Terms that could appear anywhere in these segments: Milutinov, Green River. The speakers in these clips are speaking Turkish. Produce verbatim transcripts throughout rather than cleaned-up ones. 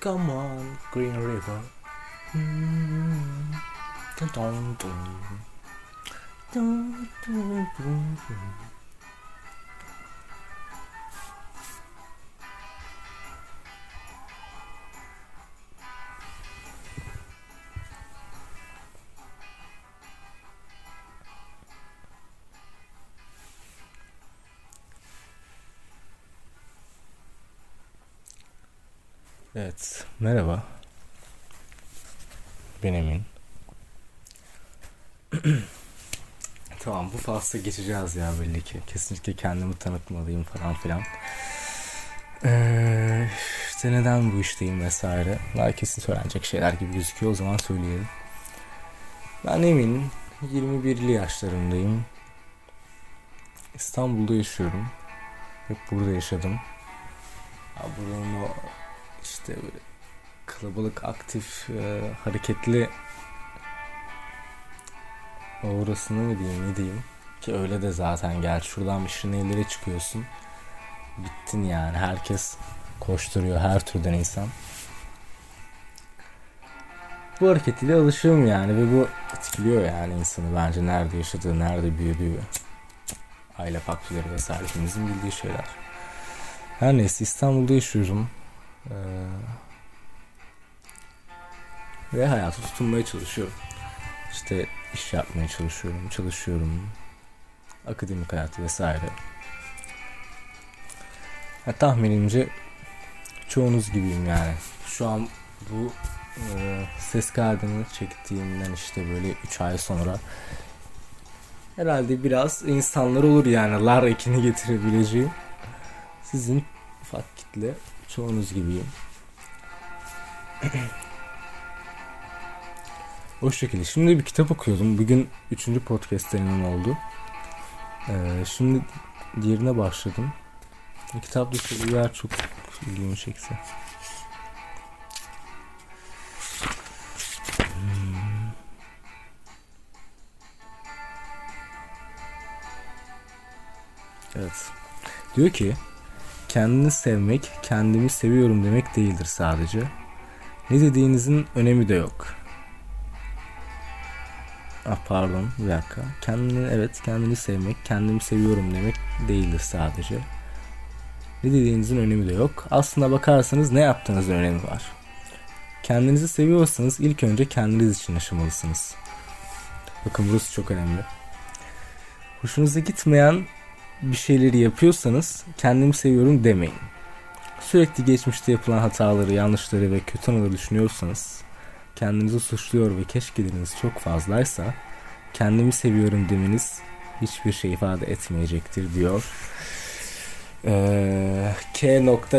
Come on, Green River. Mm-hmm. Dun, dun, dun. Dun, dun, dun, dun. Evet, merhaba. Ben Emin. Tamam, bu fasla geçeceğiz ya belli ki. Kesinlikle kendimi tanıtmalıyım falan filan. Ee, işte neden bu işteyim vesaire. Bunlar kesin söylenecek şeyler gibi gözüküyor. O zaman söyleyelim. Ben Emin, yirmi birli yaşlarındayım. İstanbul'da yaşıyorum. Hep burada yaşadım. Ya buranın o... İşte böyle kalabalık, aktif, e, hareketli orasını mı diyeyim, ne diyeyim ki öyle de zaten gel şuradan bir şirinlere çıkıyorsun. Bittin yani, herkes koşturuyor, her türden insan. Bu hareketiyle alışığım yani ve bu etkiliyor yani insanı bence, nerede yaşadığı, nerede büyüdüğü. Aile faktörleri vesaire hepimizin bildiği şeyler. Her neyse, İstanbul'da yaşıyorum. Ee, ve hayatı tutunmaya çalışıyorum. İşte iş yapmaya çalışıyorum, çalışıyorum. Akademik hayatı vesaire. Ya, tahminimce çoğunuz gibiyim yani. Şu an bu e, ses kaydını çektiğimden işte böyle üç ay sonra herhalde biraz insanlar olur yani, lar ekini getirebileceğim. Sizin ufak kitle çoğunuz gibiyim. O şekilde. Şimdi bir kitap okuyordum. Bugün üçüncü podcast denemin oldu. Ee, şimdi diğerine başladım. Kitap dışı bir yer çok ilgimi çekse. Evet. Diyor ki, kendini sevmek, kendimi seviyorum demek değildir sadece. Ne dediğinizin önemi de yok. Ah pardon, bir dakika. Kendini, evet, kendini sevmek, kendimi seviyorum demek değildir sadece. Ne dediğinizin önemi de yok. Aslına bakarsanız ne yaptığınızın önemi var. Kendinizi seviyorsanız ilk önce kendiniz için yaşamalısınız. Bakın, burası çok önemli. Hoşunuza gitmeyen bir şeyleri yapıyorsanız kendimi seviyorum demeyin. Sürekli geçmişte yapılan hataları, yanlışları ve kötü anıları düşünüyorsanız, kendinizi suçluyor ve keşkeleriniz çok fazlaysa, kendimi seviyorum demeniz hiçbir şey ifade etmeyecektir diyor. Ee, K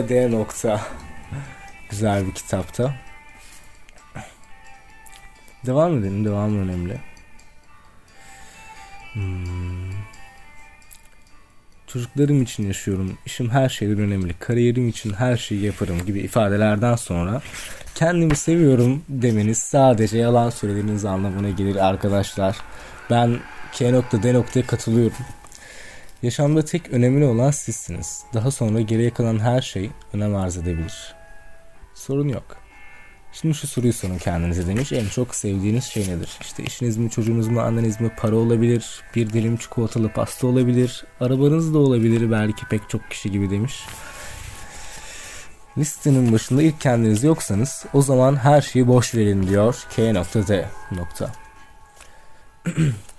D Güzel bir kitapta. Devam edelim, devam önemli. Hmm. Çocuklarım için yaşıyorum, işim her şeyden önemli, kariyerim için her şeyi yaparım gibi ifadelerden sonra kendimi seviyorum demeniz sadece yalan söylediğiniz anlamına gelir arkadaşlar. Ben K D katılıyorum. Yaşamda tek önemli olan sizsiniz. Daha sonra geriye kalan her şey önem arz edebilir. Sorun yok. Şimdi şu soruyu sorun kendinize demiş. En çok sevdiğiniz şey nedir? İşte işiniz mi, çocuğunuz mu, anneniz mi, para olabilir, bir dilim çikolatalı pasta olabilir, arabanız da olabilir belki pek çok kişi gibi demiş. Listenin başında ilk kendiniz yoksanız o zaman her şeyi boş verin diyor K D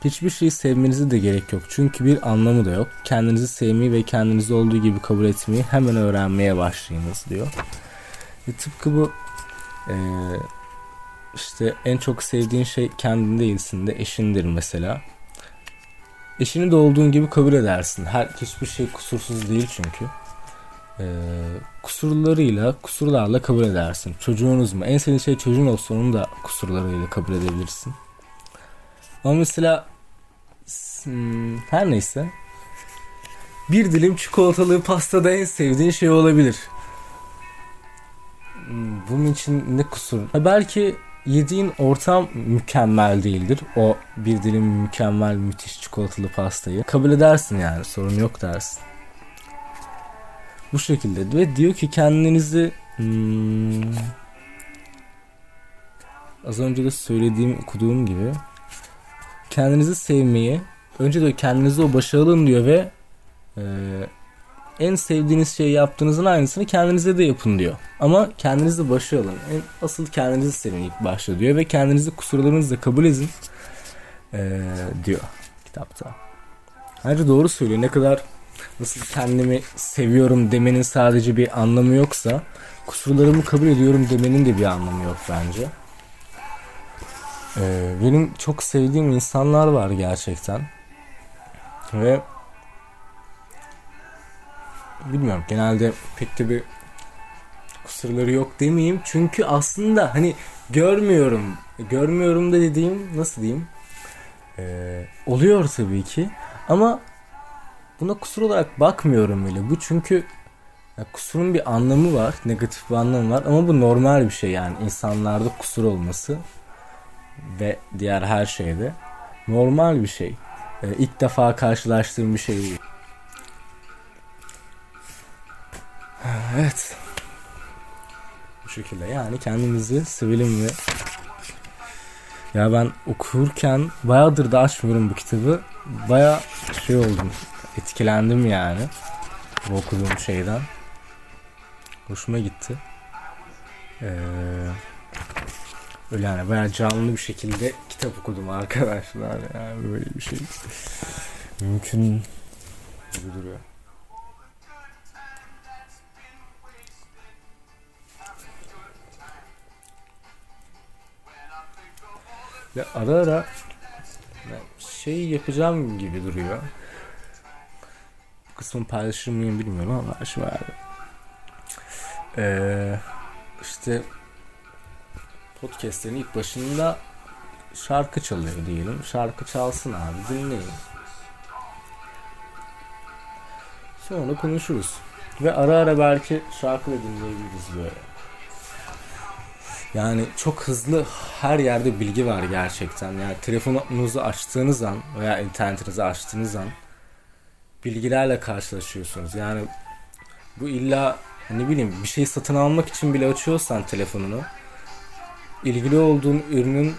Hiçbir şeyi sevmenize de gerek yok çünkü bir anlamı da yok. Kendinizi sevmeyi ve kendinizi olduğu gibi kabul etmeyi hemen öğrenmeye başlayınız diyor. E, tıpkı bu Ee, işte en çok sevdiğin şey kendin değilsin de eşindir mesela. Eşini de olduğun gibi kabul edersin. Her, hiçbir şey kusursuz değil çünkü. Ee, kusurlarıyla, kusurlarla kabul edersin. Çocuğunuz mu? En sevdiğin şey çocuğun olsa onu da kusurlarıyla kabul edebilirsin. Ama mesela her neyse, Bir dilim çikolatalı pastada en sevdiğin şey olabilir. Bunun için ne kusur? Ha, belki yediğin ortam mükemmel değildir. O bir dilim mükemmel, müthiş çikolatalı pastayı kabul edersin yani. Sorun yok dersin. Bu şekilde. Ve diyor ki kendinizi... Hmm, az önce de söylediğim, okuduğum gibi kendinizi sevmeyi, önce diyor kendinizi o başa alın diyor ve e, en sevdiğiniz şeyi yaptığınızın aynısını kendinize de yapın diyor. Ama kendinizi başa alın. En, asıl kendinizi sevin ilk başta diyor ve kendinizi kusurlarınızla kabul edin e, diyor kitapta. Ayrıca doğru söylüyor. Ne kadar nasıl kendimi seviyorum demenin sadece bir anlamı yoksa, kusurlarımı kabul ediyorum demenin de bir anlamı yok bence. Ee, benim çok sevdiğim insanlar var gerçekten ve bilmiyorum, genelde pek de bir kusurları yok demeyeyim çünkü aslında hani görmüyorum görmüyorum da dediğim, nasıl diyeyim, ee, oluyor tabii ki ama buna kusur olarak bakmıyorum öyle. Bu çünkü ya, kusurun bir anlamı var, negatif bir anlamı var ama bu normal bir şey yani, insanlarda kusur olması ve diğer her şeyde normal bir şey. Ee, ilk defa karşılaştığım bir şey değil. Evet. Bu şekilde yani kendimizi sevelim ve ya ben okurken bayağıdır da açmıyorum bu kitabı. Bayağı şey oldum. Etkilendim yani bu okuduğum şeyden. Hoşuma gitti. Eee Öyle yani bayağı canlı bir şekilde kitap okudum arkadaşlar. Yani böyle bir şey mümkün gibi duruyor. Ya ara ara şey yapacağım gibi duruyor. Bu kısmı paylaşır mıyım bilmiyorum ama şu var. Ee, işte podcast'lerin ilk başında şarkı çalıyor diyelim. Şarkı çalsın abi, dinleyin. Sonra konuşuruz. Ve ara ara belki şarkı da dinleyebiliriz böyle. Yani çok hızlı her yerde bilgi var gerçekten. Yani telefonunuzu açtığınız an veya internetinizi açtığınız an bilgilerle karşılaşıyorsunuz. Yani bu illa ne bileyim bir şey satın almak için bile açıyorsan telefonunu, ilgili olduğun ürünün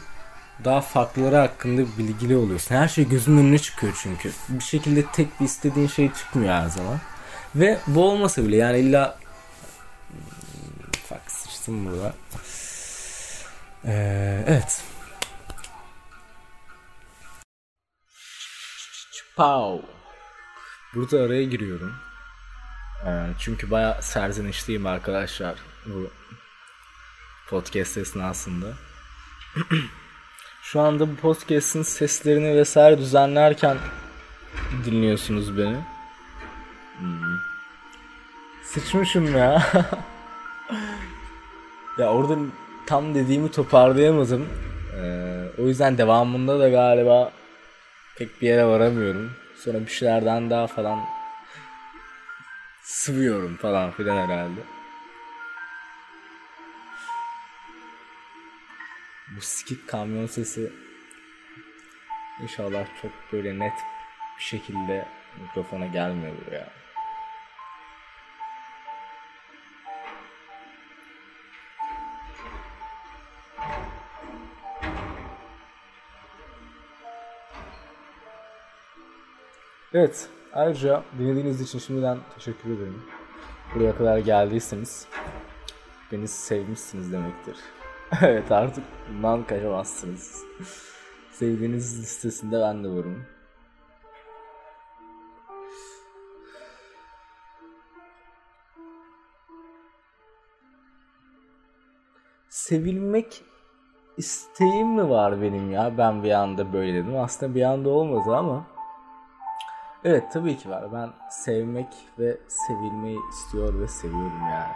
daha farklıları hakkında bilgili oluyorsun. Her şey gözünün önüne çıkıyor çünkü. Bir şekilde tek bir istediğin şey çıkmıyor her zaman. Ve bu olmasa bile yani illa fak sıçtım burada. Ee, evet. Pow. Burada araya giriyorum. Çünkü bayağı serzenişliyim arkadaşlar. Bu podcast esnasında. Şu anda bu podcast'in seslerini vesaire düzenlerken dinliyorsunuz beni. Hmm. Sıçmışım ya. Ya orada tam dediğimi toparlayamadım. Ee, o yüzden devamında da galiba pek bir yere varamıyorum. Sonra bir şeylerden daha falan sıvıyorum falan filan herhalde. Bu sikik kamyon sesi inşallah çok böyle net bir şekilde mikrofona gelmiyor buraya. Evet, ayrıca dinlediğiniz için şimdiden teşekkür ederim. Buraya kadar geldiyseniz beni sevmişsiniz demektir. Evet, artık bundan kaçamazsınız. Sevdiğiniz listesinde ben de varım. Sevilmek isteğim mi var benim ya? Ben bir anda böyle dedim. Aslında bir anda olmadı ama. Evet, tabii ki var. Ben sevmek ve sevilmeyi istiyor ve seviyorum yani.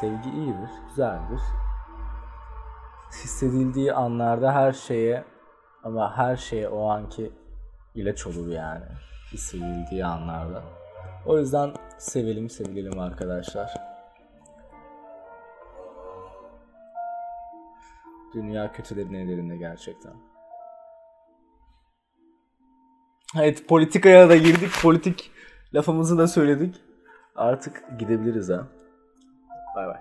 Sevgi iyidir, güzeldir. Hissedildiği anlarda her şeye, ama her şeye o anki ilaç olur yani hissedildiği anlarda. O yüzden sevelim sevilelim arkadaşlar. Dünya kötülerin ellerinde gerçekten. Evet, politikaya da girdik. Politik lafımızı da söyledik. Artık gidebiliriz ha. Bay bay.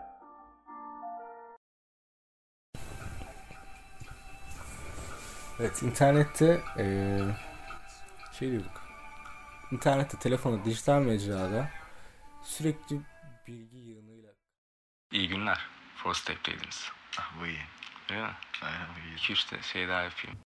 Evet, internette ee, şey diyorduk. İnternette, telefonda, dijital mecrada sürekli bilgi yığınıyla... İyi günler. First Step'teydiniz. Ah, bu iyi. Değil mi? Aynen bu iyi. iki üç de şey daha yapayım.